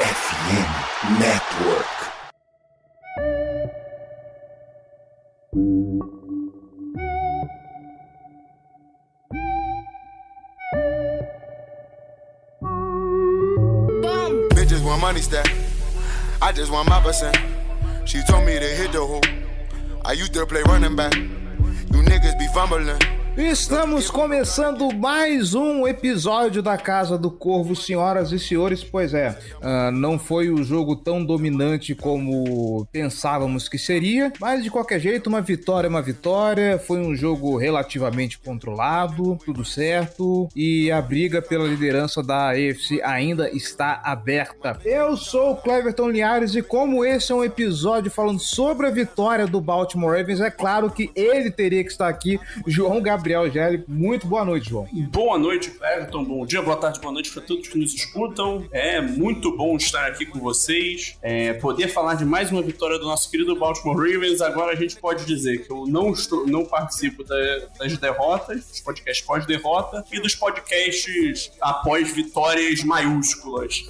F.E.M. Network. Bitches want money stack, I just want my percent. She told me to hit the hoop, I used to play running back. You niggas be fumbling. Estamos começando mais um episódio da Casa do Corvo, senhoras e senhores. Pois é, não foi o jogo tão dominante como pensávamos que seria, mas de qualquer jeito, uma vitória é uma vitória. Foi um jogo relativamente controlado, tudo certo, e a briga pela liderança da AFC ainda está aberta. Eu sou o Cleverton Linhares e como esse é um episódio falando sobre a vitória do Baltimore Ravens, é claro que ele teria que estar aqui, João Gabriel Gelli. Muito boa noite, João. Boa noite, Everton. Bom dia, boa tarde, boa noite para todos que nos escutam. É muito bom estar aqui com vocês. Poder falar de mais uma vitória do nosso querido Baltimore Ravens. Agora a gente pode dizer que eu não participo das derrotas, dos podcasts pós-derrota e dos podcasts após vitórias maiúsculas.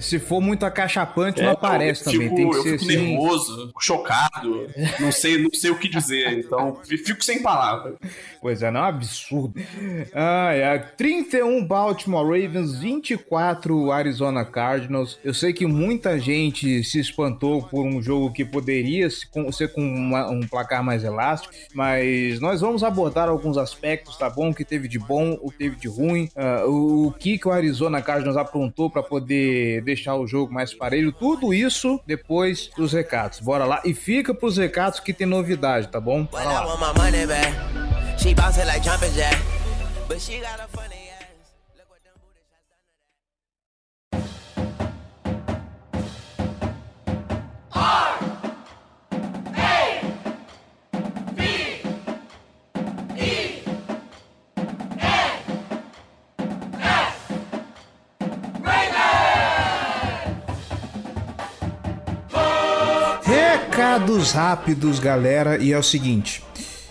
Se for muito acachapante, não aparece também. Eu fico nervoso, chocado, não sei o que dizer. Então, fico sem palavras. Pois é, não é um absurdo. 31 Baltimore Ravens, 24 Arizona Cardinals. Eu sei que muita gente se espantou por um jogo que poderia ser com um placar mais elástico, mas nós vamos abordar alguns aspectos, tá bom? O que teve de bom, o que teve de ruim, o que o Arizona Cardinals aprontou para poder deixar o jogo mais parelho, tudo isso depois dos recados. Bora lá e fica pros recados que tem novidade, tá bom? Bora lá. She bounce it like jumping jack, but she got a funny ass. Look what them booty shots done to that. R-A-V-E-N-S. Recados rápidos, galera, e é o seguinte.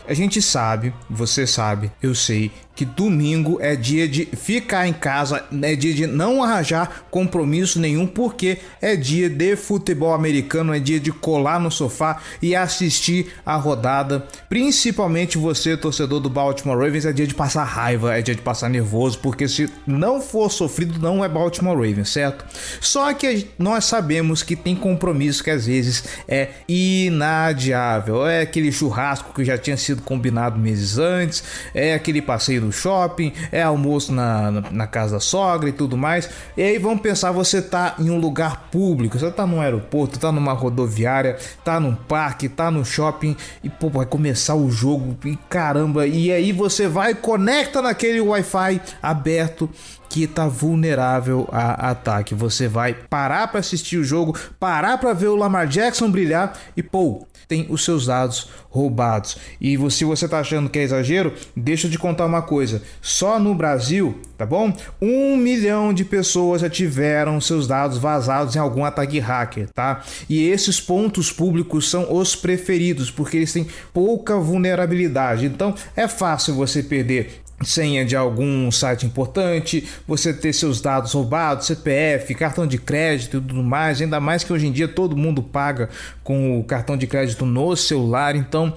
A gente sabe, você sabe, eu sei que domingo é dia de ficar em casa, é dia de não arranjar compromisso nenhum, porque é dia de futebol americano, é dia de colar no sofá e assistir a rodada. Principalmente você, torcedor do Baltimore Ravens, é dia de passar raiva, é dia de passar nervoso, porque se não for sofrido, não é Baltimore Ravens, certo? Só que nós sabemos que tem compromisso que às vezes é inadiável, é aquele churrasco que já tinha sido combinado meses antes, é aquele passeio no shopping, é almoço na casa da sogra e tudo mais. E aí vamos pensar, você tá em um lugar público, você tá num aeroporto, tá numa rodoviária, tá num parque, tá no shopping e pô, vai começar o jogo e caramba, e aí você vai conecta naquele Wi-Fi aberto que tá vulnerável a ataque. Você vai parar para assistir o jogo, parar para ver o Lamar Jackson brilhar e pô, tem os seus dados roubados. E se você tá achando que é exagero, deixa eu te contar uma coisa. Só no Brasil, tá bom? 1 milhão de pessoas já tiveram seus dados vazados em algum ataque hacker, tá? E esses pontos públicos são os preferidos, porque eles têm pouca vulnerabilidade. Então, é fácil você perder senha de algum site importante, você ter seus dados roubados, CPF, cartão de crédito e tudo mais, ainda mais que hoje em dia todo mundo paga com o cartão de crédito no celular, então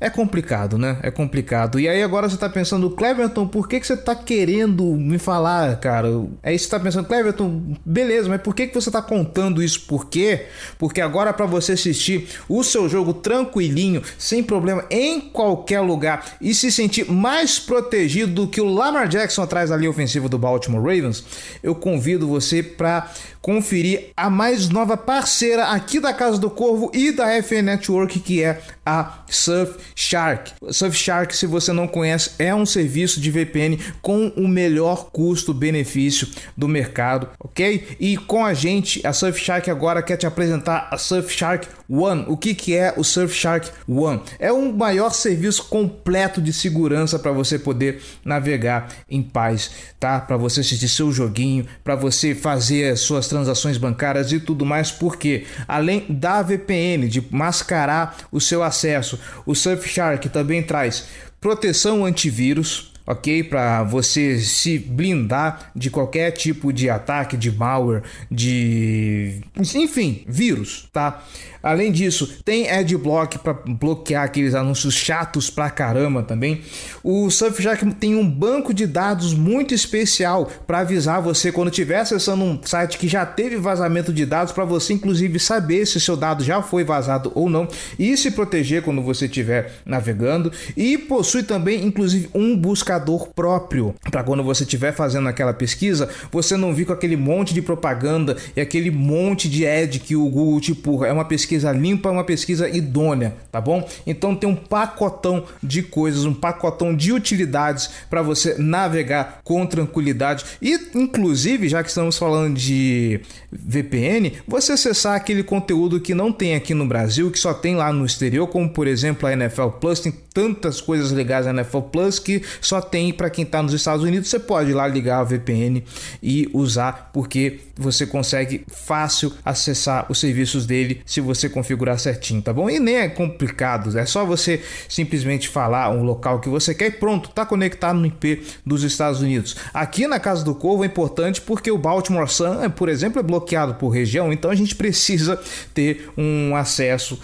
é complicado, né? É complicado. E aí agora você tá pensando, Cleverton, por que você tá querendo me falar, cara? Aí você tá pensando, Cleverton, beleza, mas por que você tá contando isso? Por quê? Porque agora para você assistir o seu jogo tranquilinho, sem problema, em qualquer lugar, e se sentir mais protegido do que o Lamar Jackson atrás da linha ofensiva do Baltimore Ravens, eu convido você para conferir a mais nova parceira aqui da Casa do Corvo e da FN Network, que é a Surfshark. Surfshark, se você não conhece, é um serviço de VPN com o melhor custo-benefício do mercado, ok? E com a gente, a Surfshark agora quer te apresentar a Surfshark One. O que é o Surfshark One? É um maior serviço completo de segurança para você poder navegar em paz, tá? Para você assistir seu joguinho, para você fazer as suas transações bancárias e tudo mais, porque além da VPN, de mascarar o seu acesso, o Surfshark também traz proteção antivírus, ok? Para você se blindar de qualquer tipo de ataque, de malware, de... enfim, vírus, tá? Além disso, tem adblock para bloquear aqueles anúncios chatos pra caramba também. O Surfshark tem um banco de dados muito especial para avisar você quando estiver acessando um site que já teve vazamento de dados, para você inclusive saber se seu dado já foi vazado ou não e se proteger quando você estiver navegando. E possui também inclusive um buscador próprio, para quando você estiver fazendo aquela pesquisa, você não vir com aquele monte de propaganda e aquele monte de ad que o Google te empurra. É uma pesquisa limpa, uma pesquisa idônea, tá bom? Então tem um pacotão de coisas, um pacotão de utilidades para você navegar com tranquilidade. E inclusive, já que estamos falando de VPN, você acessar aquele conteúdo que não tem aqui no Brasil, que só tem lá no exterior, como por exemplo a NFL Plus. Tem tantas coisas legais na NFL Plus que só tem para quem está nos Estados Unidos. Você pode ir lá ligar a VPN e usar, porque você consegue fácil acessar os serviços dele se você configurar certinho, tá bom? E nem é complicado, é só você simplesmente falar um local que você quer e pronto, tá conectado no IP dos Estados Unidos. Aqui na Casa do Corvo é importante porque o Baltimore Sun, por exemplo, é bloqueado por região, então a gente precisa ter um acesso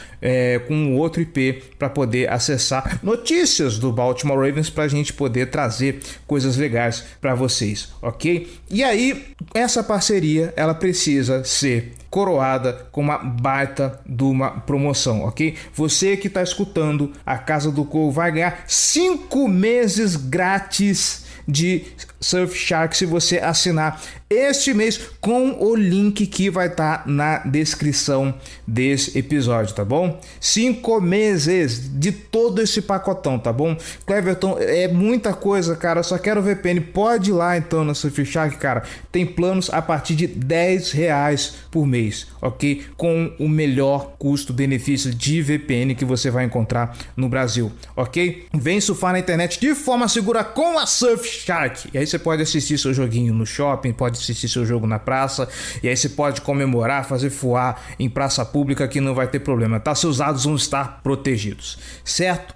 com outro IP para poder acessar notícias do Baltimore Ravens, para a gente poder trazer coisas legais para vocês, ok? E aí, essa parceria ela precisa ser coroada com uma baita de uma promoção, ok? Você que está escutando a Casa do Corvo vai ganhar 5 meses grátis de Surfshark se você assinar este mês com o link que vai estar na descrição desse episódio, tá bom? 5 meses de todo esse pacotão, tá bom? Cleverton, é muita coisa, cara, só quero VPN. Pode ir lá então na Surfshark, cara, tem planos a partir de R$10 por mês, ok? Com o melhor custo-benefício de VPN que você vai encontrar no Brasil, ok? Vem surfar na internet de forma segura com a Surfshark, e aí você pode assistir seu joguinho no shopping, pode assistir seu jogo na praça, e aí você pode comemorar, fazer fuá em praça pública, que não vai ter problema, tá? Seus dados vão estar protegidos, certo?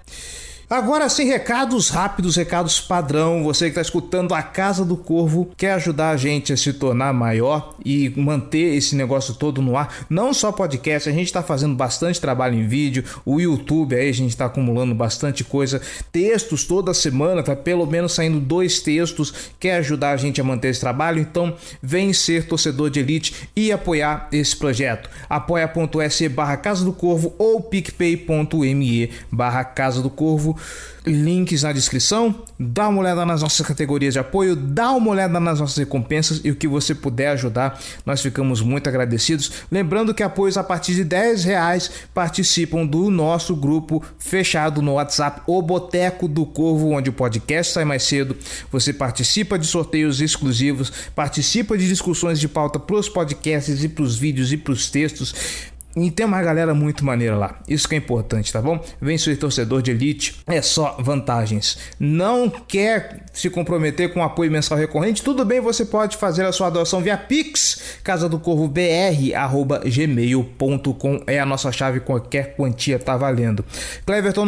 Agora sim, recados rápidos, recados padrão. Você que está escutando a Casa do Corvo, quer ajudar a gente a se tornar maior e manter esse negócio todo no ar, não só podcast, a gente está fazendo bastante trabalho em vídeo, o YouTube aí a gente está acumulando bastante coisa, textos toda semana, tá pelo menos saindo 2 textos, quer ajudar a gente a manter esse trabalho? Então vem ser torcedor de elite e apoiar esse projeto. apoia.se/Casa do Corvo ou picpay.me/Casa do Corvo. Links na descrição. Dá uma olhada nas nossas categorias de apoio, dá uma olhada nas nossas recompensas, e o que você puder ajudar, nós ficamos muito agradecidos. Lembrando que apoios a partir de R$10 participam do nosso grupo fechado no WhatsApp, O Boteco do Corvo, onde o podcast sai mais cedo, você participa de sorteios exclusivos, participa de discussões de pauta para os podcasts e para os vídeos e para os textos. E tem uma galera muito maneira lá, isso que é importante, tá bom? Vem ser torcedor de elite, é só vantagens. Não quer se comprometer com apoio mensal recorrente? Tudo bem, você pode fazer a sua doação via Pix, casadocorvobr@gmail.com, é a nossa chave, qualquer quantia tá valendo. Cleverton,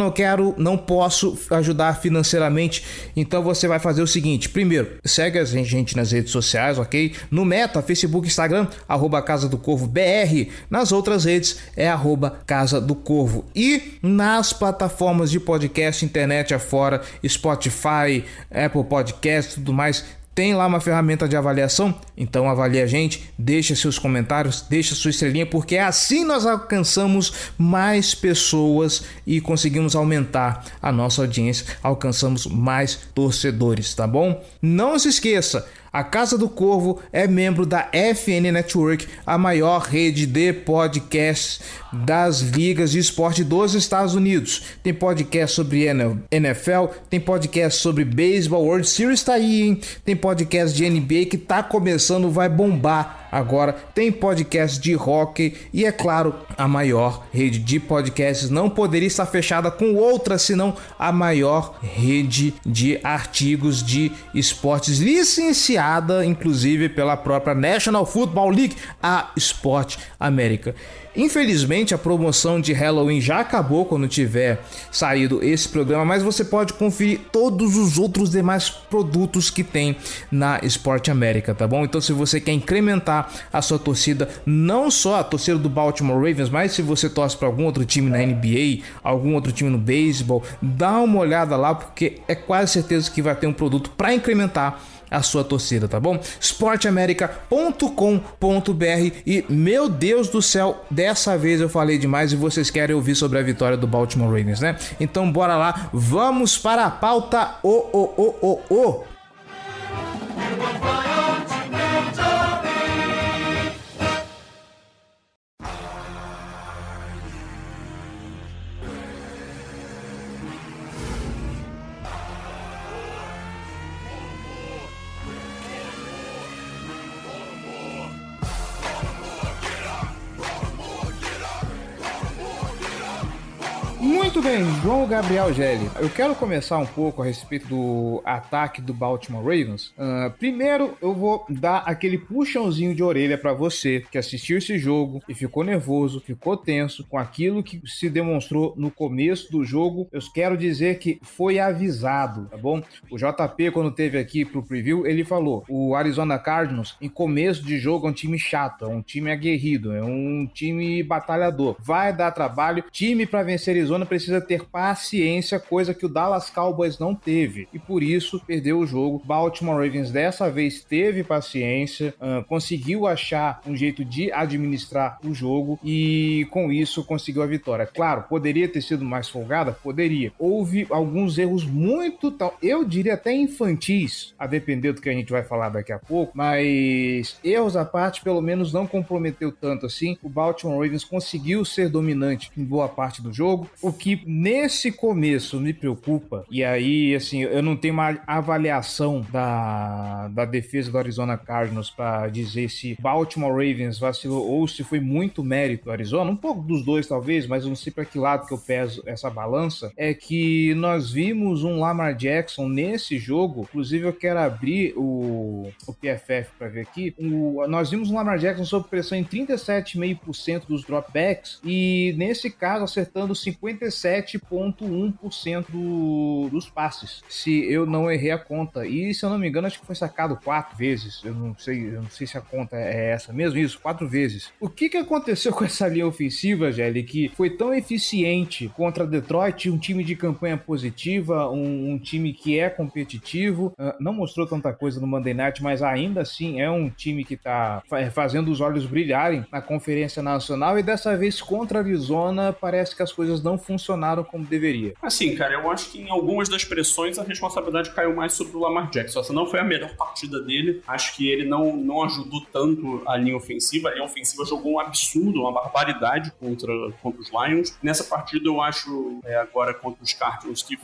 não posso ajudar financeiramente, então você vai fazer o seguinte: primeiro, segue a gente nas redes sociais, ok? No Meta, Facebook, Instagram, @casadocorvobr, nas outras redes é @Casa do Corvo, e nas plataformas de podcast, internet afora, Spotify, Apple Podcast, tudo mais, tem lá uma ferramenta de avaliação. Então avalie a gente, deixa seus comentários, deixa sua estrelinha, porque assim nós alcançamos mais pessoas e conseguimos aumentar a nossa audiência, alcançamos mais torcedores, tá bom? Não se esqueça, a Casa do Corvo é membro da FN Network, a maior rede de podcasts das ligas de esporte dos Estados Unidos. Tem podcast sobre NFL, tem podcast sobre beisebol, World Series tá aí, hein? Tem podcast de NBA que tá começando, vai bombar agora, tem podcast de hockey e, é claro, a maior rede de podcasts não poderia estar fechada com outra, senão a maior rede de artigos de esportes, licenciada inclusive pela própria National Football League, a Esporte América. Infelizmente, a promoção de Halloween já acabou quando tiver saído esse programa, mas você pode conferir todos os outros demais produtos que tem na Esporte América, tá bom? Então, se você quer incrementar a sua torcida, não só a torcida do Baltimore Ravens, mas se você torce para algum outro time na NBA, algum outro time no beisebol, dá uma olhada lá, porque é quase certeza que vai ter um produto para incrementar a sua torcida, tá bom? esporteamerica.com.br. E meu Deus do céu, dessa vez eu falei demais e vocês querem ouvir sobre a vitória do Baltimore Ravens, né? Então bora lá, vamos para a pauta. Muito bem, João Gabriel Gelli, eu quero começar um pouco a respeito do ataque do Baltimore Ravens. Primeiro, eu vou dar aquele puxãozinho de orelha para você que assistiu esse jogo e ficou nervoso, ficou tenso com aquilo que se demonstrou no começo do jogo. Eu quero dizer que foi avisado, tá bom? O JP, quando teve aqui pro preview, ele falou: o Arizona Cardinals, em começo de jogo, é um time chato, é um time aguerrido, é um time batalhador, vai dar trabalho. Time para vencer Arizona precisa ter paciência, coisa que o Dallas Cowboys não teve, e por isso perdeu o jogo. Baltimore Ravens dessa vez teve paciência, conseguiu achar um jeito de administrar o jogo e com isso conseguiu a vitória. Claro, poderia ter sido mais folgada? Poderia. Houve alguns erros muito, eu diria até infantis, a depender do que a gente vai falar daqui a pouco, mas erros à parte, pelo menos não comprometeu tanto assim. O Baltimore Ravens conseguiu ser dominante em boa parte do jogo, o que nesse começo me preocupa. E aí, assim, eu não tenho uma avaliação da defesa do Arizona Cardinals para dizer se Baltimore Ravens vacilou ou se foi muito mérito do Arizona, um pouco dos dois talvez, mas eu não sei para que lado que eu peso essa balança. É que nós vimos um Lamar Jackson nesse jogo, inclusive eu quero abrir o PFF para ver aqui, nós vimos um Lamar Jackson sob pressão em 37,5% dos dropbacks, e nesse caso acertando 57,5% 7,1% dos passes, se eu não errei a conta. E se eu não me engano, acho que foi sacado 4 vezes. Eu não sei se a conta é essa mesmo. Isso, 4 vezes. O que aconteceu com essa linha ofensiva, Gelli, que foi tão eficiente contra Detroit, um time de campanha positiva, um time que é competitivo? Não mostrou tanta coisa no Monday Night, mas ainda assim é um time que tá fazendo os olhos brilharem na Conferência Nacional, e dessa vez contra Arizona parece que as coisas não funcionaram como deveria. Assim, cara, eu acho que em algumas das pressões a responsabilidade caiu mais sobre o Lamar Jackson. Essa não foi a melhor partida dele. Acho que ele não ajudou tanto a linha ofensiva. A linha ofensiva jogou um absurdo, uma barbaridade contra os Lions. Nessa partida, eu acho, agora contra os Cardinals, que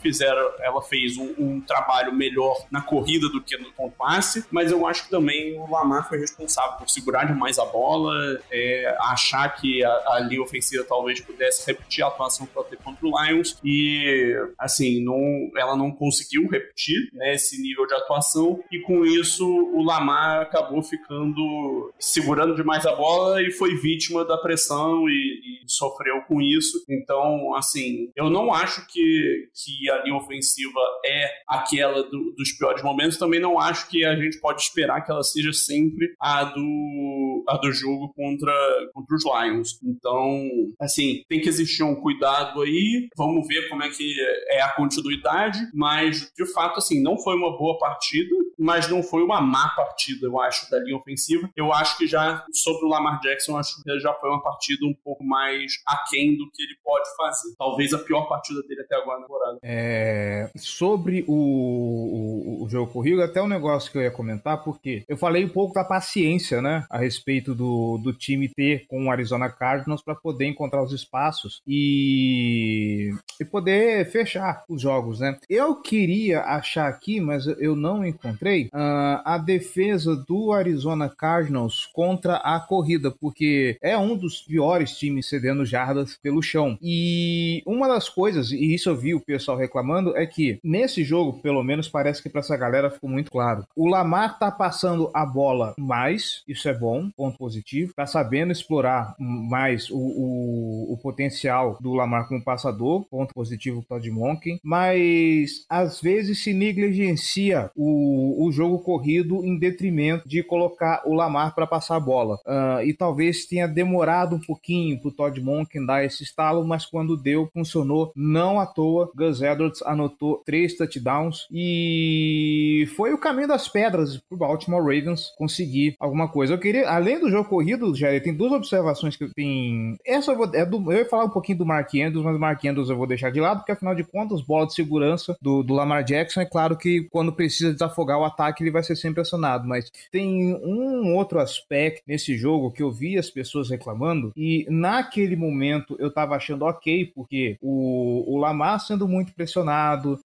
ela fez um trabalho melhor na corrida do que no passe, mas eu acho que também o Lamar foi responsável por segurar demais a bola, achar que a linha ofensiva talvez pudesse repetir a atuação para ter contra o Lions, e assim, ela não conseguiu repetir, né, esse nível de atuação, e com isso o Lamar acabou segurando demais a bola e foi vítima da pressão e sofreu com isso. Então, assim, eu não acho que a linha ofensiva é aquela dos piores momentos, também não acho que a gente pode esperar que ela seja sempre a do jogo contra os Lions. Então, assim, tem que existir um cuidado aí, vamos ver como é que é a continuidade, mas de fato, assim, não foi uma boa partida, mas não foi uma má partida, eu acho, da linha ofensiva. Eu acho que já sobre o Lamar Jackson, acho que já foi uma partida um pouco mais aquém do que ele pode fazer, talvez a pior partida dele até agora na temporada. Sobre o jogo corrido, até um negócio que eu ia comentar, porque eu falei um pouco da paciência, né, a respeito do time ter com o Arizona Cardinals para poder encontrar os espaços e poder fechar os jogos, né? Eu queria achar aqui, mas eu não encontrei. entrei, a defesa do Arizona Cardinals contra a corrida, porque é um dos piores times cedendo jardas pelo chão. E uma das coisas, e isso eu vi o pessoal reclamando, é que nesse jogo, pelo menos parece que para essa galera ficou muito claro, o Lamar tá passando a bola mais, isso é bom, ponto positivo, tá sabendo explorar mais o potencial do Lamar como passador, ponto positivo pro Todd Monken, mas às vezes se negligencia o jogo corrido em detrimento de colocar o Lamar para passar a bola, e talvez tenha demorado um pouquinho pro Todd Monken dar esse estalo, mas quando deu, funcionou, não à toa, Gus Edwards anotou 3 touchdowns e foi o caminho das pedras pro Baltimore Ravens conseguir alguma coisa. Eu queria, além do jogo corrido, Jair, tem duas observações que eu tenho. Essa eu ia falar um pouquinho do Mark Andrews, mas o Mark Andrews eu vou deixar de lado, porque afinal de contas, bola de segurança do Lamar Jackson, é claro que quando precisa desafogar o ataque, ele vai ser sempre acionado, mas tem um outro aspecto nesse jogo que eu vi as pessoas reclamando, e naquele momento eu tava achando ok, porque o Lamar sendo muito pressionado,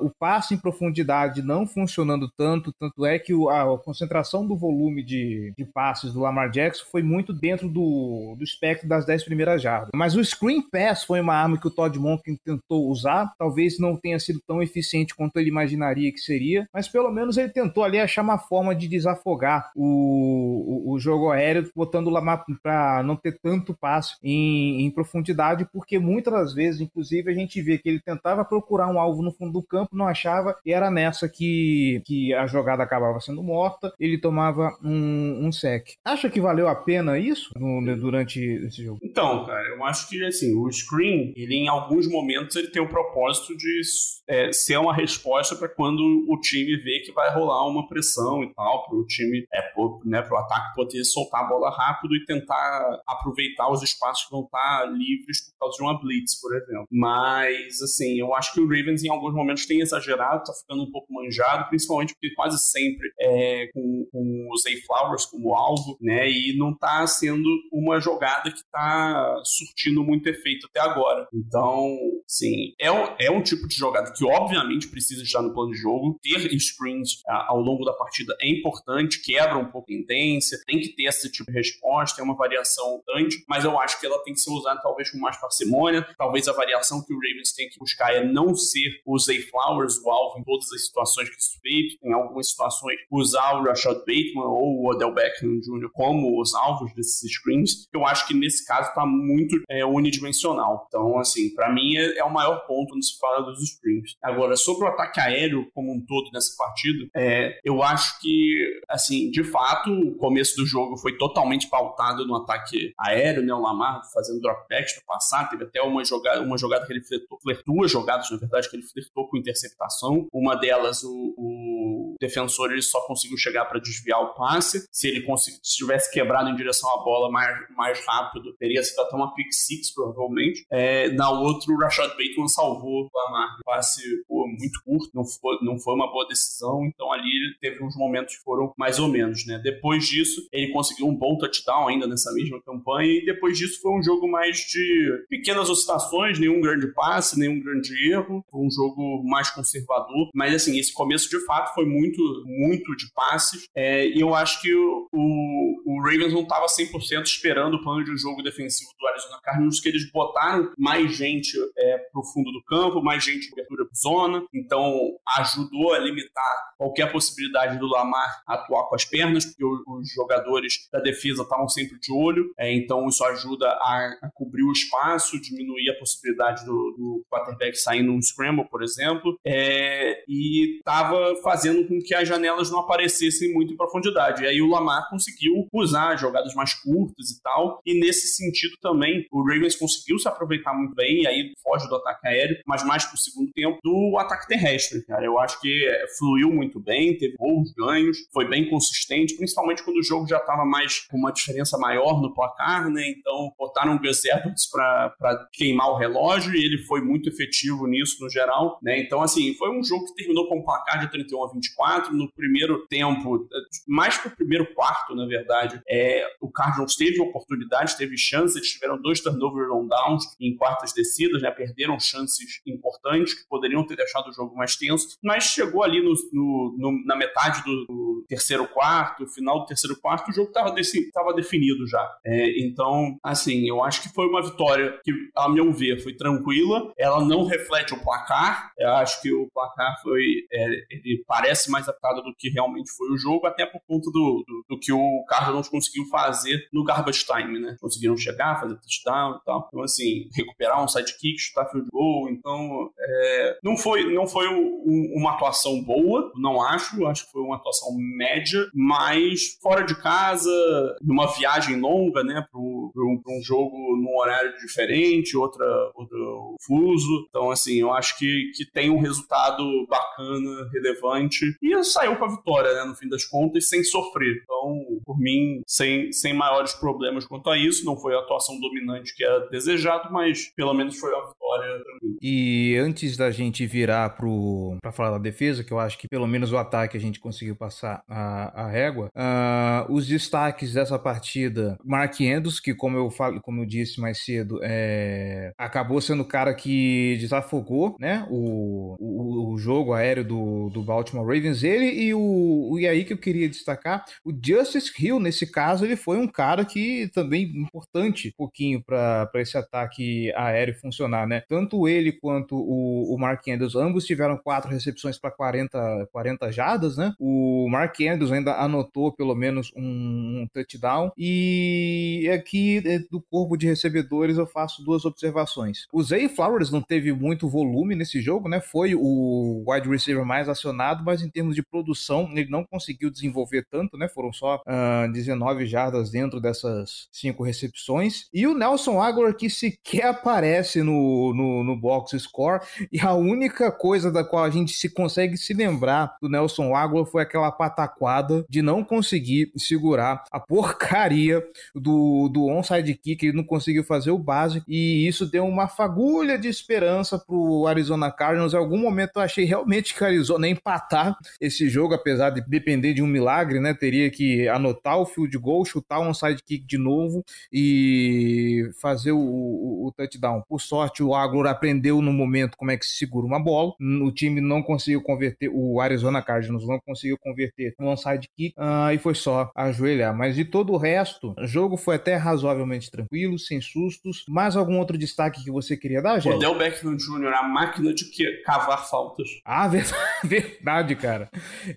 o passe em profundidade não funcionando tanto é que a concentração do volume de passes do Lamar Jackson foi muito dentro do espectro das 10 primeiras jardas. Mas o screen pass foi uma arma que o Todd Monken tentou usar, talvez não tenha sido tão eficiente quanto ele imaginaria que seria, mas pelo menos ele tentou ali achar uma forma de desafogar o jogo aéreo, botando o Lamar para não ter tanto passe em profundidade, porque muitas das vezes, inclusive, a gente vê que ele tentava procurar um alvo no fundo do campo, não achava, e era nessa que a jogada acabava sendo morta, ele tomava um sec. Acha que valeu a pena isso durante esse jogo? Então, cara, eu acho que assim, o screen, ele em alguns momentos ele tem o propósito de ser uma resposta para quando o time vê que vai rolar uma pressão e tal, para o time, pro ataque poder soltar a bola rápido e tentar aproveitar os espaços que vão estar livres por causa de uma blitz, por exemplo. Mas, assim, eu acho que o Ravens em alguns momentos tem exagerado, tá ficando um pouco manjado, principalmente porque quase sempre é com o Zay Flowers como alvo, né, e não tá sendo uma jogada que tá surtindo muito efeito até agora. Então, sim, é um tipo de jogada que obviamente precisa estar no plano de jogo. Ter screens ao longo da partida é importante, quebra um pouco a tendência, tem que ter esse tipo de resposta, é uma variação grande, mas eu acho que ela tem que ser usada talvez com mais parcimônia. Talvez a variação que o Ravens tem que buscar é não ser o Zay Flowers o alvo em todas as situações que isso feito. Em algumas situações, usar o Rashad Bateman ou o Odell Beckham Jr. como os alvos desses screens. Eu acho que nesse caso tá muito unidimensional. Então, assim, pra mim é o maior ponto quando se fala dos screens. Agora, sobre o ataque aéreo como um todo nessa partida, eu acho que, assim, de fato, o começo do jogo foi totalmente pautado no ataque aéreo, né? O Lamar fazendo dropbacks para passar, teve até uma jogada que ele flertou com interceptação. Uma delas, o defensor, ele só conseguiu chegar para desviar o passe. Se tivesse quebrado em direção à bola mais rápido, teria sido até uma pick six, provavelmente. Na outra, o Rashad Bateman salvou o Lamar. O passe foi muito curto, não foi uma boa decisão, então ali ele teve uns momentos que foram mais ou menos, né? Depois disso, ele conseguiu um bom touchdown ainda nessa mesma campanha, e depois disso foi um jogo mais de pequenas oscilações, nenhum grande passe, nenhum grande erro, foi um jogo mais conservador, mas assim, esse começo de fato foi muito de passes, e eu acho que o Ravens não estava 100% esperando o plano de jogo defensivo do Arizona Cardinals, que eles botaram mais gente pro fundo do campo, mais gente de cobertura pro zona, então ajudou a limitar qualquer possibilidade do Lamar atuar com as pernas, porque os jogadores da defesa estavam sempre de olho, então isso ajuda a cobrir o espaço, diminuir a possibilidade do quarterback sair num scramble, por exemplo, e estava fazendo com que as janelas não aparecessem muito em profundidade. E aí o Lamar conseguiu usar jogadas mais curtas e tal, e nesse sentido também o Ravens conseguiu se aproveitar muito bem, e aí foge do ataque aéreo, mas mais pro segundo tempo do ataque terrestre, cara. Eu acho que fluiu muito bem, teve bons ganhos, foi bem consistente, principalmente quando o jogo já estava mais com uma diferença maior no placar, né? Então botaram o Gus Edwards para queimar o relógio, e ele foi muito efetivo nisso no geral, né? Então, assim, foi um jogo que terminou com um placar de 31-24. No primeiro tempo, mais pro primeiro quarto, na verdade, o Cardinals teve oportunidade, teve chance, eles tiveram 2 turnover on downs em quartas descidas, né? Perderam chances importantes que poderiam poderiam ter deixado o jogo mais tenso, mas chegou ali na metade do terceiro quarto, final do terceiro quarto, o jogo estava definido já. Então, assim, eu acho que foi uma vitória que, a meu ver, foi tranquila. Ela não reflete o placar. Eu acho que o placar ele parece mais adaptado do que realmente foi o jogo, até por conta do que o Cardinals conseguiu fazer no garbage time, né? Conseguiram chegar, fazer touchdown e tal. Então, assim, recuperar um sidekick, chutar field goal. Então, não foi uma atuação boa, não acho. Acho que foi uma atuação média, mas fora de casa, numa viagem longa, né, para um jogo num horário diferente, outro fuso. Então, assim, eu acho que tem um resultado bacana, relevante, e saiu com a vitória, né, no fim das contas, sem sofrer. Então, por mim, sem maiores problemas quanto a isso. Não foi a atuação dominante que era desejado, mas pelo menos foi uma vitória tranquila. E antes da gente virar para falar da defesa, que eu acho que pelo menos o ataque a gente conseguiu passar a régua, os destaques dessa partida: Mark Andrews, que como eu disse mais cedo, acabou sendo o cara que desafogou, né, o jogo aéreo do Baltimore Ravens. Ele e aí que eu queria destacar o Justice Hill. Nesse caso, ele foi um cara que também importante um pouquinho para esse ataque aéreo funcionar, né? Tanto ele quanto o Mark Andrews, ambos tiveram 4 recepções para 40 jardas, né? O Mark Andrews ainda anotou pelo menos um touchdown. E aqui do corpo de recebedores eu faço 2 observações. O Zay Flowers não teve muito volume nesse jogo, né? Foi o wide receiver mais acionado, mas em termos de produção ele não conseguiu desenvolver tanto, né? Foram só 19 jardas dentro dessas 5 recepções. E o Nelson Aguilar, que sequer aparece no box score, e a única coisa da qual a gente se consegue se lembrar do Nelson Aguilar foi aquela pataquada de não conseguir segurar a porcaria do onside kick. Ele não conseguiu fazer o básico, e isso deu uma fagulha de esperança pro Arizona Cardinals. Em algum momento eu achei realmente que o Arizona ia empatar esse jogo, apesar de depender de um milagre, né? Teria que anotar o field goal, chutar o onside kick de novo e fazer o touchdown. Por sorte, o Aguilar aprendeu no momento como é que se segura uma bola. O time não conseguiu converter, o Arizona Cardinals não conseguiu converter um onside kick, e foi só ajoelhar. Mas de todo o resto, o jogo foi até razoavelmente tranquilo, sem sustos. Mais algum outro destaque que você queria dar, gente? Odell Beckham Jr., a máquina de cavar faltas. Ah, verdade, cara.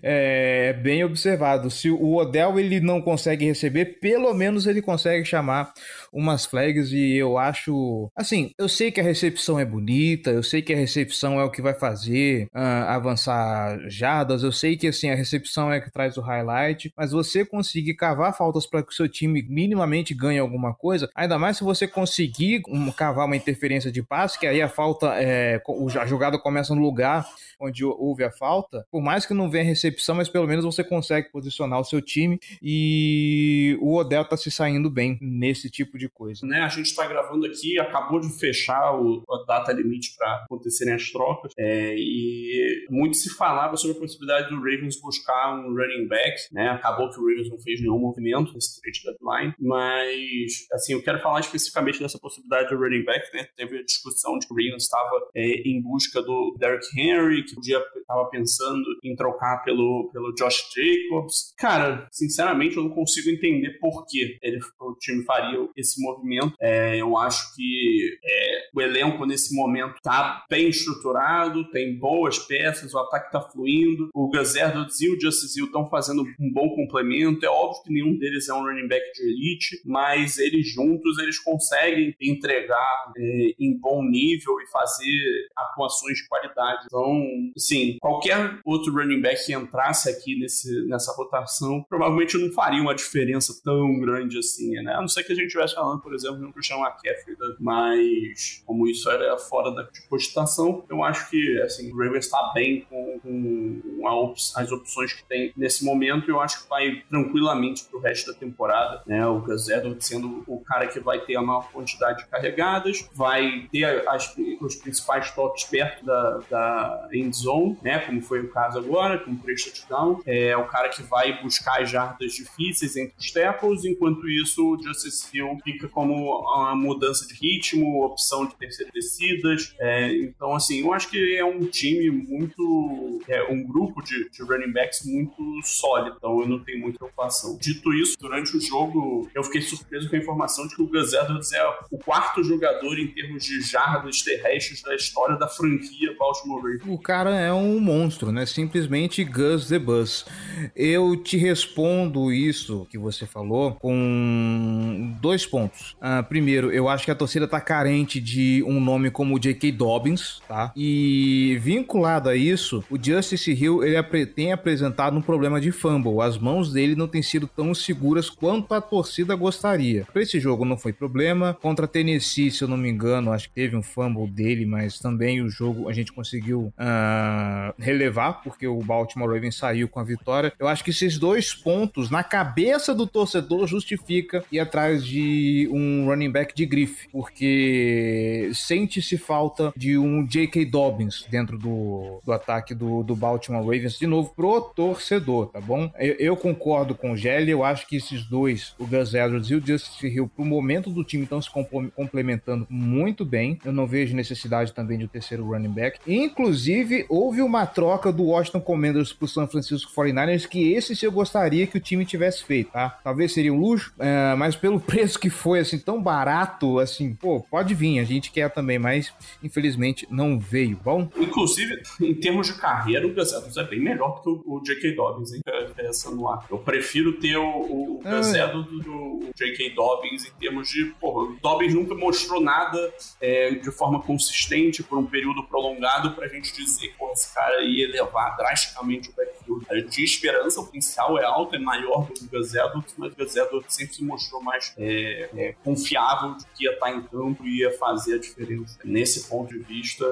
É bem observado. Se o Odell ele não consegue receber, pelo menos ele consegue chamar umas flags, e eu acho... Assim, eu sei que a recepção é bonita, eu sei que a recepção é o que vai fazer avançar jardas, eu sei que, assim, a recepção é que traz o highlight, mas você conseguir cavar faltas para que o seu time minimamente ganhe alguma coisa, ainda mais se você conseguir cavar uma interferência de passe, que aí a falta, a jogada começa no lugar onde houve a falta. Por mais que não venha recepção, mas pelo menos você consegue posicionar o seu time, e o Odell tá se saindo bem nesse tipo de coisa. Né, a gente tá gravando aqui, acabou de fechar a data limite para acontecerem as trocas, e muito se falava sobre a possibilidade do Ravens buscar um running back, né? Acabou que o Ravens não fez nenhum movimento nesse trade deadline, mas, assim, eu quero falar especificamente dessa possibilidade do running back, né? Teve a discussão de que o Ravens estava em busca do Derrick Henry, que o dia estava pensando em trocar pelo Josh Jacobs. Cara, sinceramente, eu não consigo entender por que o time faria esse movimento. Eu acho que o elenco nesse momento tá bem estruturado, tem boas peças, o ataque tá fluindo, o Gus Edwards e o Justice Hill estão fazendo um bom complemento. É óbvio que nenhum deles é um running back de elite, mas eles juntos, eles conseguem entregar em bom nível e fazer atuações de qualidade. Então, assim, qualquer outro running back que entrasse aqui nessa rotação, provavelmente não faria uma diferença tão grande assim, né? A não ser que a gente estivesse falando, por exemplo, de um Christian McCaffrey, mas como isso era fora da cogitação, eu acho que, assim, o Ravens está bem com as opções que tem nesse momento, e eu acho que vai tranquilamente pro resto da temporada, né? O Gus Edwards sendo o cara que vai ter a maior quantidade de carregadas, vai ter os principais toques perto da end zone, né, como foi o caso agora, com 3 touchdowns. É o cara que vai buscar as jardas difíceis entre os tackles. Enquanto isso, o Justice Hill fica como uma mudança de ritmo, opção de terceira descidas. Então, assim, eu acho que é um time muito... um grupo de running backs muito sólido. Então, eu não tenho muita preocupação. Dito isso, durante o jogo, eu fiquei surpreso com a informação de que o Gus Edwards é o 4º jogador em termos de jardas terrestres da história da franquia Baltimore Ravens. O cara é um monstro, né? Simplesmente Gus the Bus. Eu te respondo isso que você falou com 2 pontos. Primeiro, eu acho que a torcida tá carente de um nome como o J.K. Dobbins, tá? E vinculado a isso, o Justice Hill, ele tem apresentado um problema de fumble. As mãos dele não têm sido tão seguras quanto a torcida gostaria. Pra esse jogo não foi problema. Contra a Tennessee, se eu não me engano, acho que teve um fumble dele, mas também o jogo a gente conseguiu relevar, porque o Baltimore Ravens saiu com a vitória. Eu acho que esses 2 pontos na cabeça do torcedor justifica ir atrás de um running back de grife, porque sente-se falta de um J.K. Dobbins dentro do ataque do Baltimore Ravens, de novo, pro torcedor, tá bom? Eu concordo com o Gelli, eu acho que esses 2, o Gus Edwards e o Justice Hill, pro momento do time, estão se complementando muito bem. Eu não vejo necessidade também de um terceiro running back. Inclusive, houve uma troca do Washington Commanders pro San Francisco 49ers, que esse se eu gostaria que o time tivesse feito, tá? Talvez seria um luxo, mas pelo preço que foi, assim, tão barato, assim, pô, pode vir, a gente quer também, mas infelizmente não veio, bom? Inclusive, em termos de carreira, o Gus Edwards é bem melhor do que o J.K. Dobbins, hein? Essa no ar. Eu prefiro ter o Gus Edwards do J.K. Dobbins em termos de, pô, Dobbins nunca mostrou nada de forma consistente por um período prolongado pra gente dizer que esse cara ia elevar drasticamente o backfield. De esperança, o potencial é alto, é maior do que o Gus Edwards, mas o Gus Edwards sempre se mostrou mais confiável de que ia estar em campo e ia fazer a diferença. Nesse ponto de vista,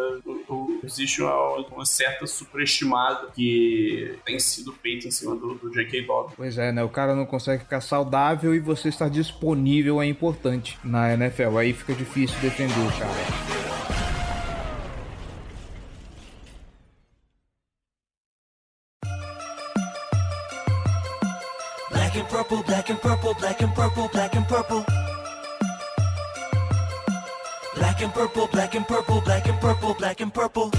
existe uma certa superestimada que tem sido feita em cima do J.K. Dobbins. Pois é, né? O cara não consegue ficar saudável e você estar disponível é importante na NFL. Aí fica difícil defender o cara. Purple, black and purple, black and purple, black and purple. Black and purple, black and purple, black and purple, black and purple.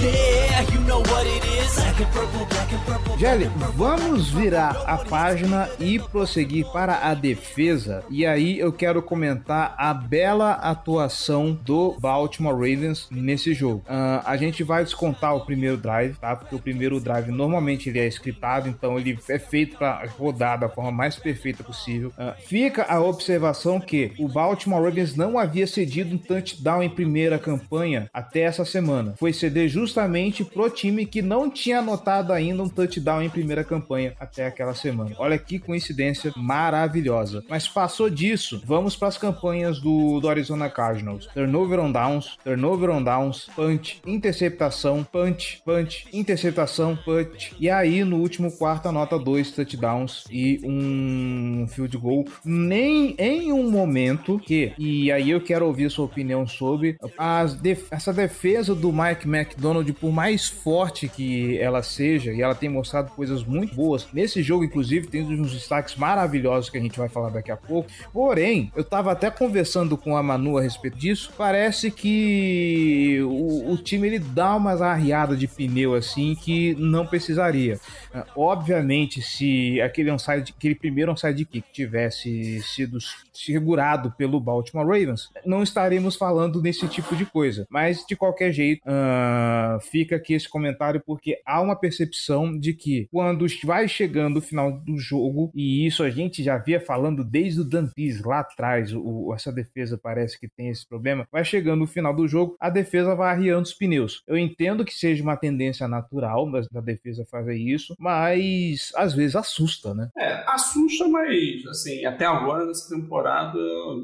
Yeah, you know what it is. Black and purple, black and purple. Gelli, vamos virar a página e prosseguir para a defesa. E aí eu quero comentar a bela atuação do Baltimore Ravens nesse jogo. A gente vai descontar o primeiro drive, tá? Porque o primeiro drive normalmente ele é scriptado, então ele é feito para rodar da forma mais perfeita possível. Fica a observação que o Baltimore Ravens não havia cedido um touchdown em primeira campanha até essa semana. Foi ceder justamente pro time que não tinha anotado ainda um touchdown em primeira campanha até aquela semana. Olha que coincidência maravilhosa. Mas passou disso, vamos para as campanhas do Arizona Cardinals. Turnover on downs, punt, interceptação, punt, punt, interceptação, punt. E aí no último quarto anota 2 touchdowns e um field goal. Nem em um momento que, e aí eu quero ouvir a sua opinião sobre essa defesa do Mike McDonald, por mais forte que ela seja, e ela tem mostrado coisas muito boas. Nesse jogo, inclusive, tem uns destaques maravilhosos que a gente vai falar daqui a pouco. Porém, eu tava até conversando com a Manu a respeito disso. Parece que o time ele dá umas arriadas de pneu assim que não precisaria. Obviamente, se aquele primeiro onside kick tivesse sido segurado pelo Baltimore Ravens, não estaremos falando desse tipo de coisa. Mas, de qualquer jeito, fica aqui esse comentário, porque há uma percepção de que quando vai chegando o final do jogo, e isso a gente já via falando desde o Dantes lá atrás, essa defesa parece que tem esse problema, vai chegando o final do jogo, a defesa vai arriando os pneus. Eu entendo que seja uma tendência natural da defesa fazer isso, mas às vezes assusta, né? Assusta, mas assim, até agora nessa temporada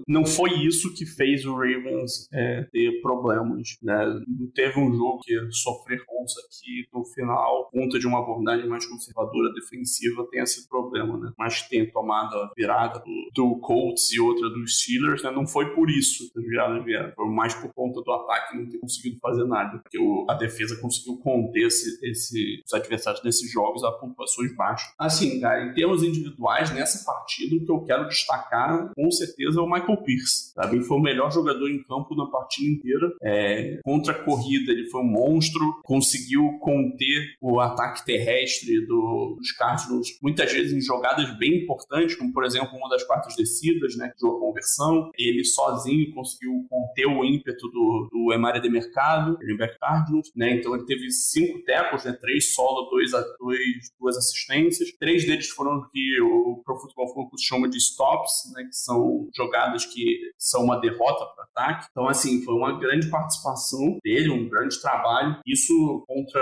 não foi isso que fez o Ravens ter problemas, né? Teve um jogo que sofrer pontos aqui no final, conta de uma abordagem mais conservadora defensiva, tem esse problema, né? Mas tem a tomada virada do Colts e outra dos Steelers, né? Não foi por isso que as viradas vieram, foi mais por conta do ataque não ter conseguido fazer nada, porque a defesa conseguiu conter os adversários desses jogos a pontuações baixas. Assim, cara, em termos individuais, nessa partida, o que eu quero destacar com certeza é o Michael Pierce, sabe? Ele foi o melhor jogador em campo na partida inteira. Contra a corrida, ele foi um monstro, conseguiu conter o ataque terrestre dos Cardinals, muitas vezes em jogadas bem importantes, como por exemplo uma das quartas descidas, né, que jogou conversão. Ele sozinho conseguiu conter o ímpeto do Emari de Mercado, linebacker Cardinals, né? Então ele teve 5 tackles, né, 3 solo, 2 assistências, 3 deles foram o que o Pro Football Focus chama de stops, né, que são jogadas que são uma derrota para ataque. Então assim, foi uma grande participação dele, um grande trabalho, isso contra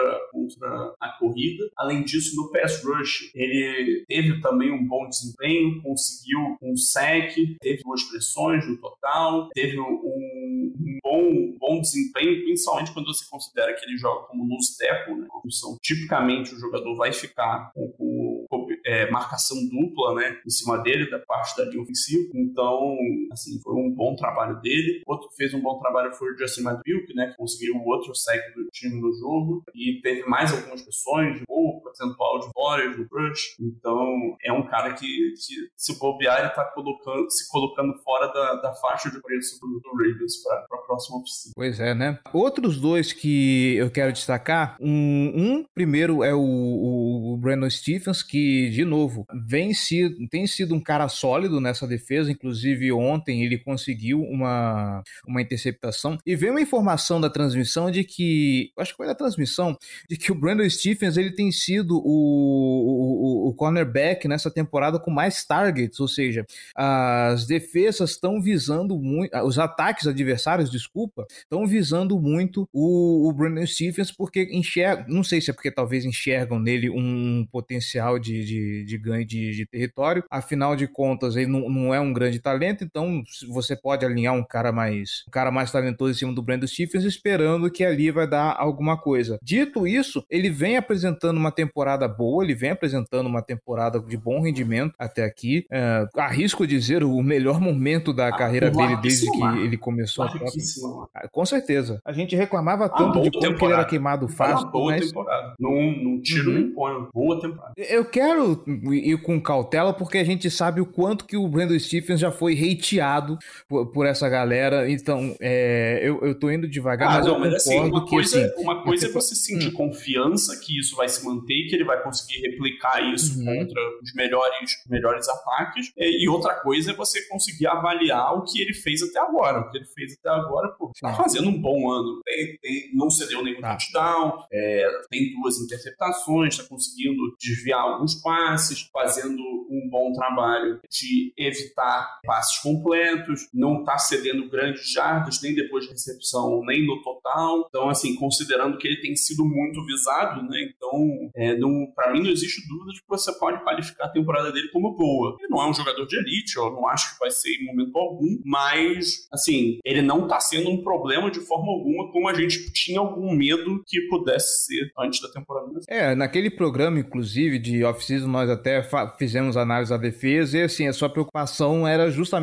a corrida. Além disso, no pass rush ele teve também um bom desempenho, conseguiu um sack, teve 2 pressões no total, teve um bom desempenho, principalmente quando você considera que ele joga como loose tackle, né? Então, tipicamente o jogador vai ficar com marcação dupla, né, em cima dele, da parte da linha ofensiva. Então, assim, foi um bom trabalho dele. Outro que fez um bom trabalho foi o Justin Madwick, né, que conseguiu o outro sack do time no jogo, e teve mais algumas pessoas, ou percentual de bolas no rush. Então, é um cara que se bobear, ele tá se colocando fora da faixa de preço do Ravens para a próxima oficina. Pois é, né? Outros dois que eu quero destacar, primeiro é o Brandon Stephens, que, de novo, tem sido um cara sólido nessa defesa. Inclusive, ontem ele conseguiu uma interceptação, e veio uma informação da transmissão de que o Brandon Stephens, ele tem sido o cornerback nessa temporada com mais targets, ou seja, as defesas estão visando muito, os ataques adversários, estão visando muito o Brandon Stephens, porque enxergam, não sei se é porque talvez enxergam nele um potencial de ganho de território. Afinal de contas, ele não é um grande talento, então você pode alinhar um cara mais talentoso em cima do Brandon Stephens, esperando que ali vai dar alguma coisa. Dito isso, ele vem apresentando uma temporada boa, ele vem apresentando uma temporada de bom rendimento até aqui. Arrisco dizer o melhor momento da carreira dele desde que ele começou a própria. Com certeza. A gente reclamava tanto de como que ele era queimado fácil. Boa temporada. Não tiro nem põe. Boa temporada. Eu quero ir com cautela, porque a gente sabe o quanto que o Brandon Stephens já foi hateado por essa galera. Então, eu tô indo devagar, mas eu concordo assim, uma coisa é você sentir confiança que isso vai se manter, que ele vai conseguir replicar isso contra os melhores ataques, e outra coisa é você conseguir avaliar o que ele fez até agora. O que ele fez até agora, tá fazendo um bom ano, não cedeu nenhum touchdown, tem 2 interceptações, tá conseguindo desviar alguns passes, fazendo um bom trabalho de evitar passes completos, não tá cedendo grandes jardas, nem depois de recepção, nem no total. Então, assim, considerando que ele tem sido muito visado, né, então, pra mim não existe dúvida de que você pode qualificar a temporada dele como boa. Ele não é um jogador de elite, eu não acho que vai ser em momento algum, mas, assim, ele não tá sendo um problema de forma alguma, como a gente tinha algum medo que pudesse ser antes da temporada. Naquele programa, inclusive, de off-season, nós até fizemos análise da defesa, e assim, a sua preocupação era justamente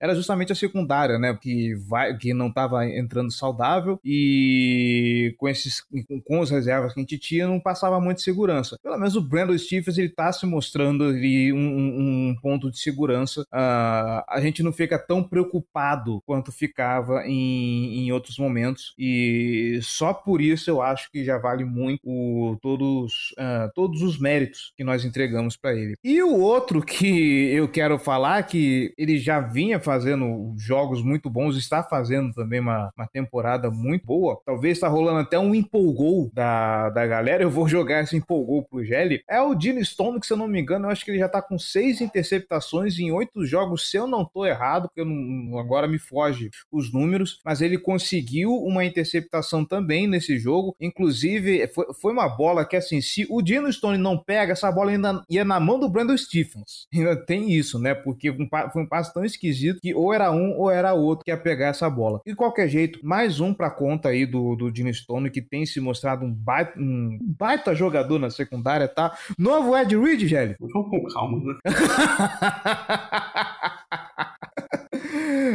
era justamente a secundária, né, que não tava entrando saudável, e com as reservas que a gente tinha, não passava muito segurança. Pelo menos o Brandon Stephens, ele tá se mostrando ali um ponto de segurança. A gente não fica tão preocupado quanto ficava em outros momentos, e só por isso eu acho que já vale muito todos os méritos que nós entregamos para ele. E o outro que eu quero falar, que ele já vinha fazendo jogos muito bons, está fazendo também uma temporada muito boa, talvez está rolando até um empolgou da galera, eu vou jogar esse empolgou pro Gelli, é o Geno Stone, que, se eu não me engano, eu acho que ele já tá com 6 interceptações em 8 jogos, se eu não tô errado, porque eu não, agora me foge os números, mas ele conseguiu uma interceptação também nesse jogo. Inclusive, foi uma bola que, assim, se o Geno Stone não pega, essa bola ainda ia na mão do Brandon Stephens. Ainda tem isso, né? Porque foi um passe tão esquisito que ou era um ou era outro que ia pegar essa bola. De qualquer jeito, mais mais um para a conta aí do Geno Stone, que tem se mostrado um baita jogador na secundária, tá? Novo Ed Reed, Gelli? Vamos com calma, né?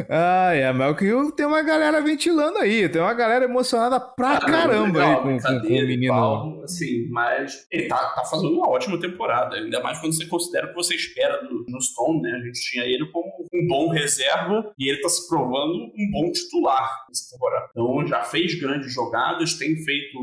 Ai, é, mas tem uma galera ventilando aí, tem uma galera emocionada pra caramba legal, aí com o menino. Pau, assim, mas ele tá fazendo uma ótima temporada, ainda mais quando você considera o que você espera no Stone, né? A gente tinha ele como um bom reserva e ele tá se provando um bom titular nessa temporada. Então já fez grandes jogadas, tem feito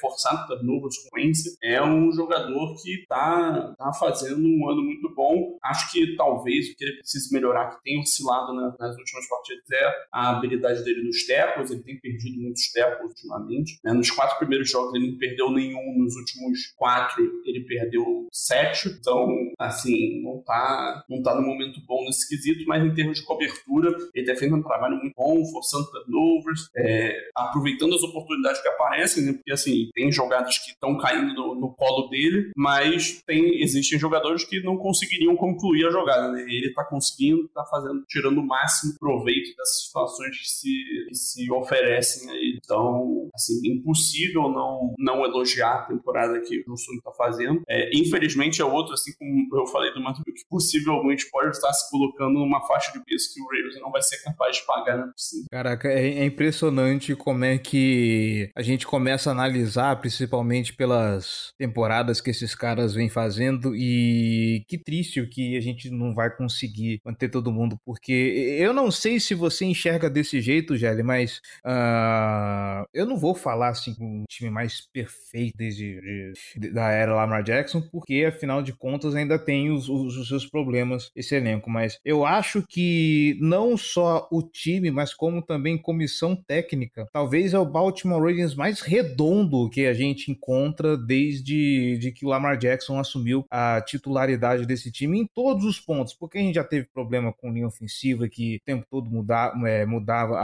forçado turnovers com índice. É um jogador que tá fazendo um ano muito bom. Acho que talvez o que ele precise melhorar, que tem oscilado nas últimas partidas, é a habilidade dele nos tackles. Ele tem perdido muitos tackles ultimamente, né? Nos 4 primeiros jogos ele não perdeu nenhum, nos últimos 4 ele perdeu 7, então assim, não tá num momento bom nesse quesito, mas em termos de cobertura ele tá fazendo um trabalho muito bom, forçando turnovers, aproveitando as oportunidades que aparecem, né? Porque assim, tem jogadas que estão caindo no colo dele, mas existem jogadores que não conseguiriam concluir a jogada, né? Ele tá conseguindo, tá fazendo, tirando o máximo proveito das situações que se oferecem aí. Então, assim, impossível não elogiar a temporada que o Sun tá fazendo. Infelizmente é outro, assim como eu falei do Matheus, que possivelmente pode estar se colocando numa faixa de preço que o Ravens não vai ser capaz de pagar, né? Caraca, é impressionante como é que a gente começa a analisar, principalmente pelas temporadas que esses caras vêm fazendo, e que triste que a gente não vai conseguir manter todo mundo, porque eu não sei se você enxerga desse jeito, Gelli, mas eu não vou falar assim um time mais perfeito da era Lamar Jackson, porque afinal de contas ainda tem os seus problemas esse elenco, mas eu acho que não só o time, mas como também comissão técnica, talvez é o Baltimore Ravens mais redondo que a gente encontra desde que o Lamar Jackson assumiu a titularidade desse time em todos os pontos, porque a gente já teve problema com linha ofensiva que o tempo todo mudava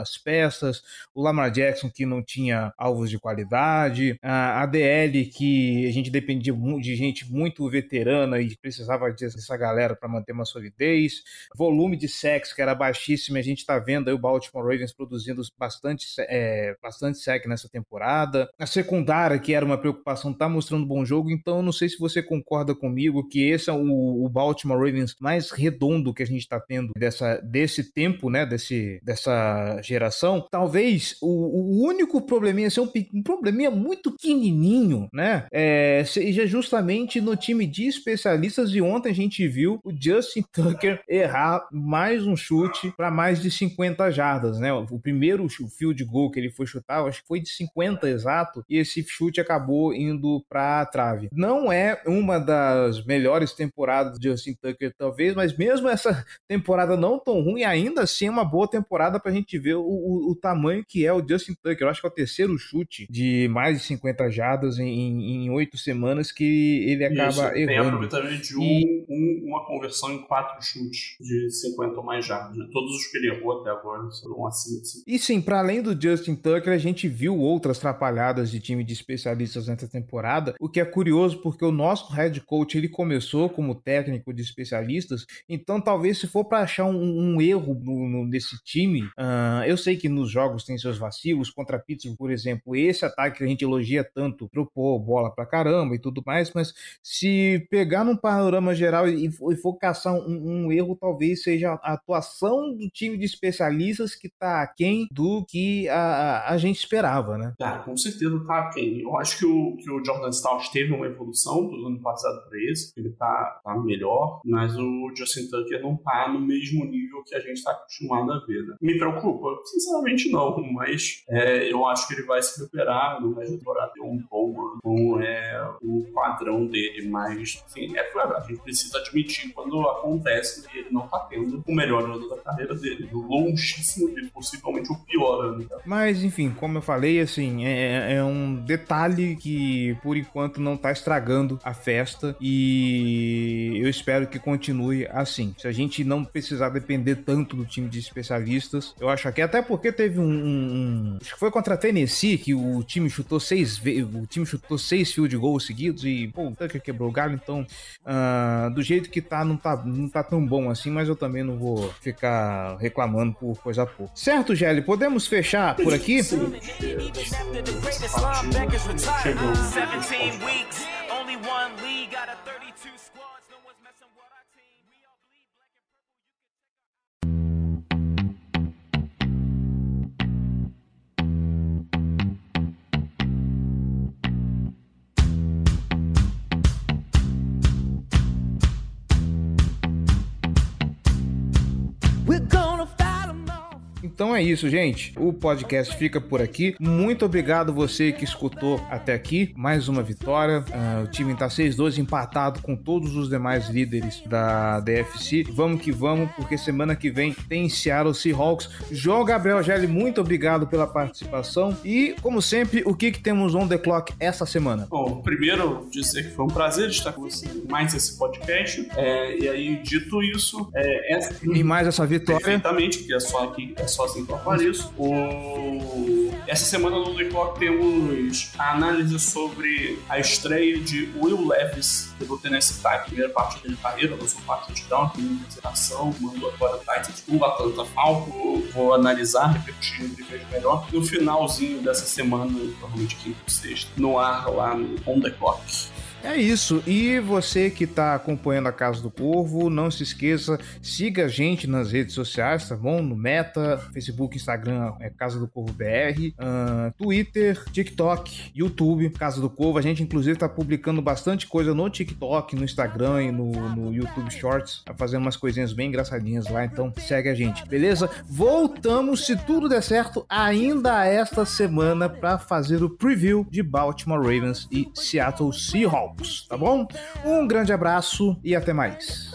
as peças, o Lamar Jackson que não tinha alvos de qualidade, a DL que a gente dependia de gente muito veterana e precisava dessa galera para manter uma solidez, volume de sacks que era baixíssimo, a gente tá vendo aí o Baltimore Ravens produzindo bastante sack nessa temporada, a secundária que era uma preocupação tá mostrando bom jogo, então eu não sei se você concorda comigo que esse é o Baltimore Ravens mais redondo que a gente tá tendo desse tempo, né, dessa geração. Talvez o único probleminha, ser um probleminha muito pequenininho, né, seja justamente no time de especialistas, e ontem a gente viu o Justin Tucker errar mais um chute para mais de 50 jardas, né, o primeiro field goal que ele foi chutar, acho que foi de 50 exato, e esse chute acabou indo para a trave. Não é uma das melhores temporadas de Justin Tucker, talvez, mas mesmo essa temporada não tão ruim, ainda assim é uma boa temporada pra gente ver o tamanho que é o Justin Tucker. Eu acho que é o terceiro chute de mais de 50 jardas em 8 semanas que ele acaba errando. Tem aproveitamento de uma conversão em 4 chutes de 50 ou mais jardas. Todos os que ele errou até agora foram assim. E sim, pra além do Justin Tucker, a gente viu outras atrapalhadas de time de especialistas nessa temporada, o que é curioso porque o nosso head coach, ele começou como técnico de especialistas, então talvez se for pra achar um erro nesse time. Eu sei que nos jogos tem seus vacilos, contra a Pittsburgh, por exemplo, esse ataque que a gente elogia tanto, trocou bola pra caramba e tudo mais, mas se pegar num panorama geral e for caçar um erro, talvez seja a atuação do time de especialistas que tá aquém do que a gente esperava, né? Cara, com certeza tá aquém. Eu acho que o Jordan Stout teve uma evolução do ano passado pra esse, ele tá melhor, mas o Justin Tucker não tá no mesmo nível que a gente está acostumado a ver, né? Me preocupa? Sinceramente não, mas eu acho que ele vai se recuperar, não vai demorar ter um bom ano com o padrão dele, mas assim, é claro, a gente precisa admitir quando acontece que ele não está tendo o melhor ano da carreira dele, longíssimo dele, possivelmente o pior ano. Mas enfim, como eu falei, assim, é um detalhe que por enquanto não está estragando a festa e eu espero que continue assim. Se a gente não precisar depender tanto do time de especialistas, eu acho que até porque teve acho que foi contra a Tennessee que o time chutou 6 field goals seguidos e pô, o Tucker quebrou o galho, então do jeito que tá não tá tão bom assim, mas eu também não vou ficar reclamando por coisa pouca. Certo, certo, Gelli? Podemos fechar por aqui? Sim. Chegou. Então é isso, gente. O podcast fica por aqui. Muito obrigado você que escutou até aqui. Mais uma vitória. O time está 6-2, empatado com todos os demais líderes da DFC. Vamos que vamos, porque semana que vem tem Seattle Seahawks. João Gabriel Gelli, muito obrigado pela participação. E, como sempre, o que temos on the clock essa semana? Bom, primeiro dizer que foi um prazer estar com você mais esse podcast. E aí, dito isso... E mais essa vitória. Perfeitamente, porque é só assim que eu apareço. Essa semana no The Clock temos a análise sobre a estreia de Will Levis pelo Tennessee Titans, primeira partida de carreira, lançou 4 de down, primeira consideração, mandou agora o Titans do Atlanta Falco. Vou analisar, repetir de vez melhor no finalzinho dessa semana, provavelmente quinta ou sexta, no ar lá no On The Clock. É isso, e você que está acompanhando a Casa do Corvo, não se esqueça, siga a gente nas redes sociais, tá bom? No Meta, Facebook, Instagram, Casa do Corvo BR, Twitter, TikTok, YouTube, Casa do Corvo. A gente, inclusive, está publicando bastante coisa no TikTok, no Instagram e no YouTube Shorts, tá fazendo umas coisinhas bem engraçadinhas lá, então segue a gente, beleza? Voltamos, se tudo der certo, ainda esta semana para fazer o preview de Baltimore Ravens e Seattle Seahawks. Tá bom? Um grande abraço e até mais.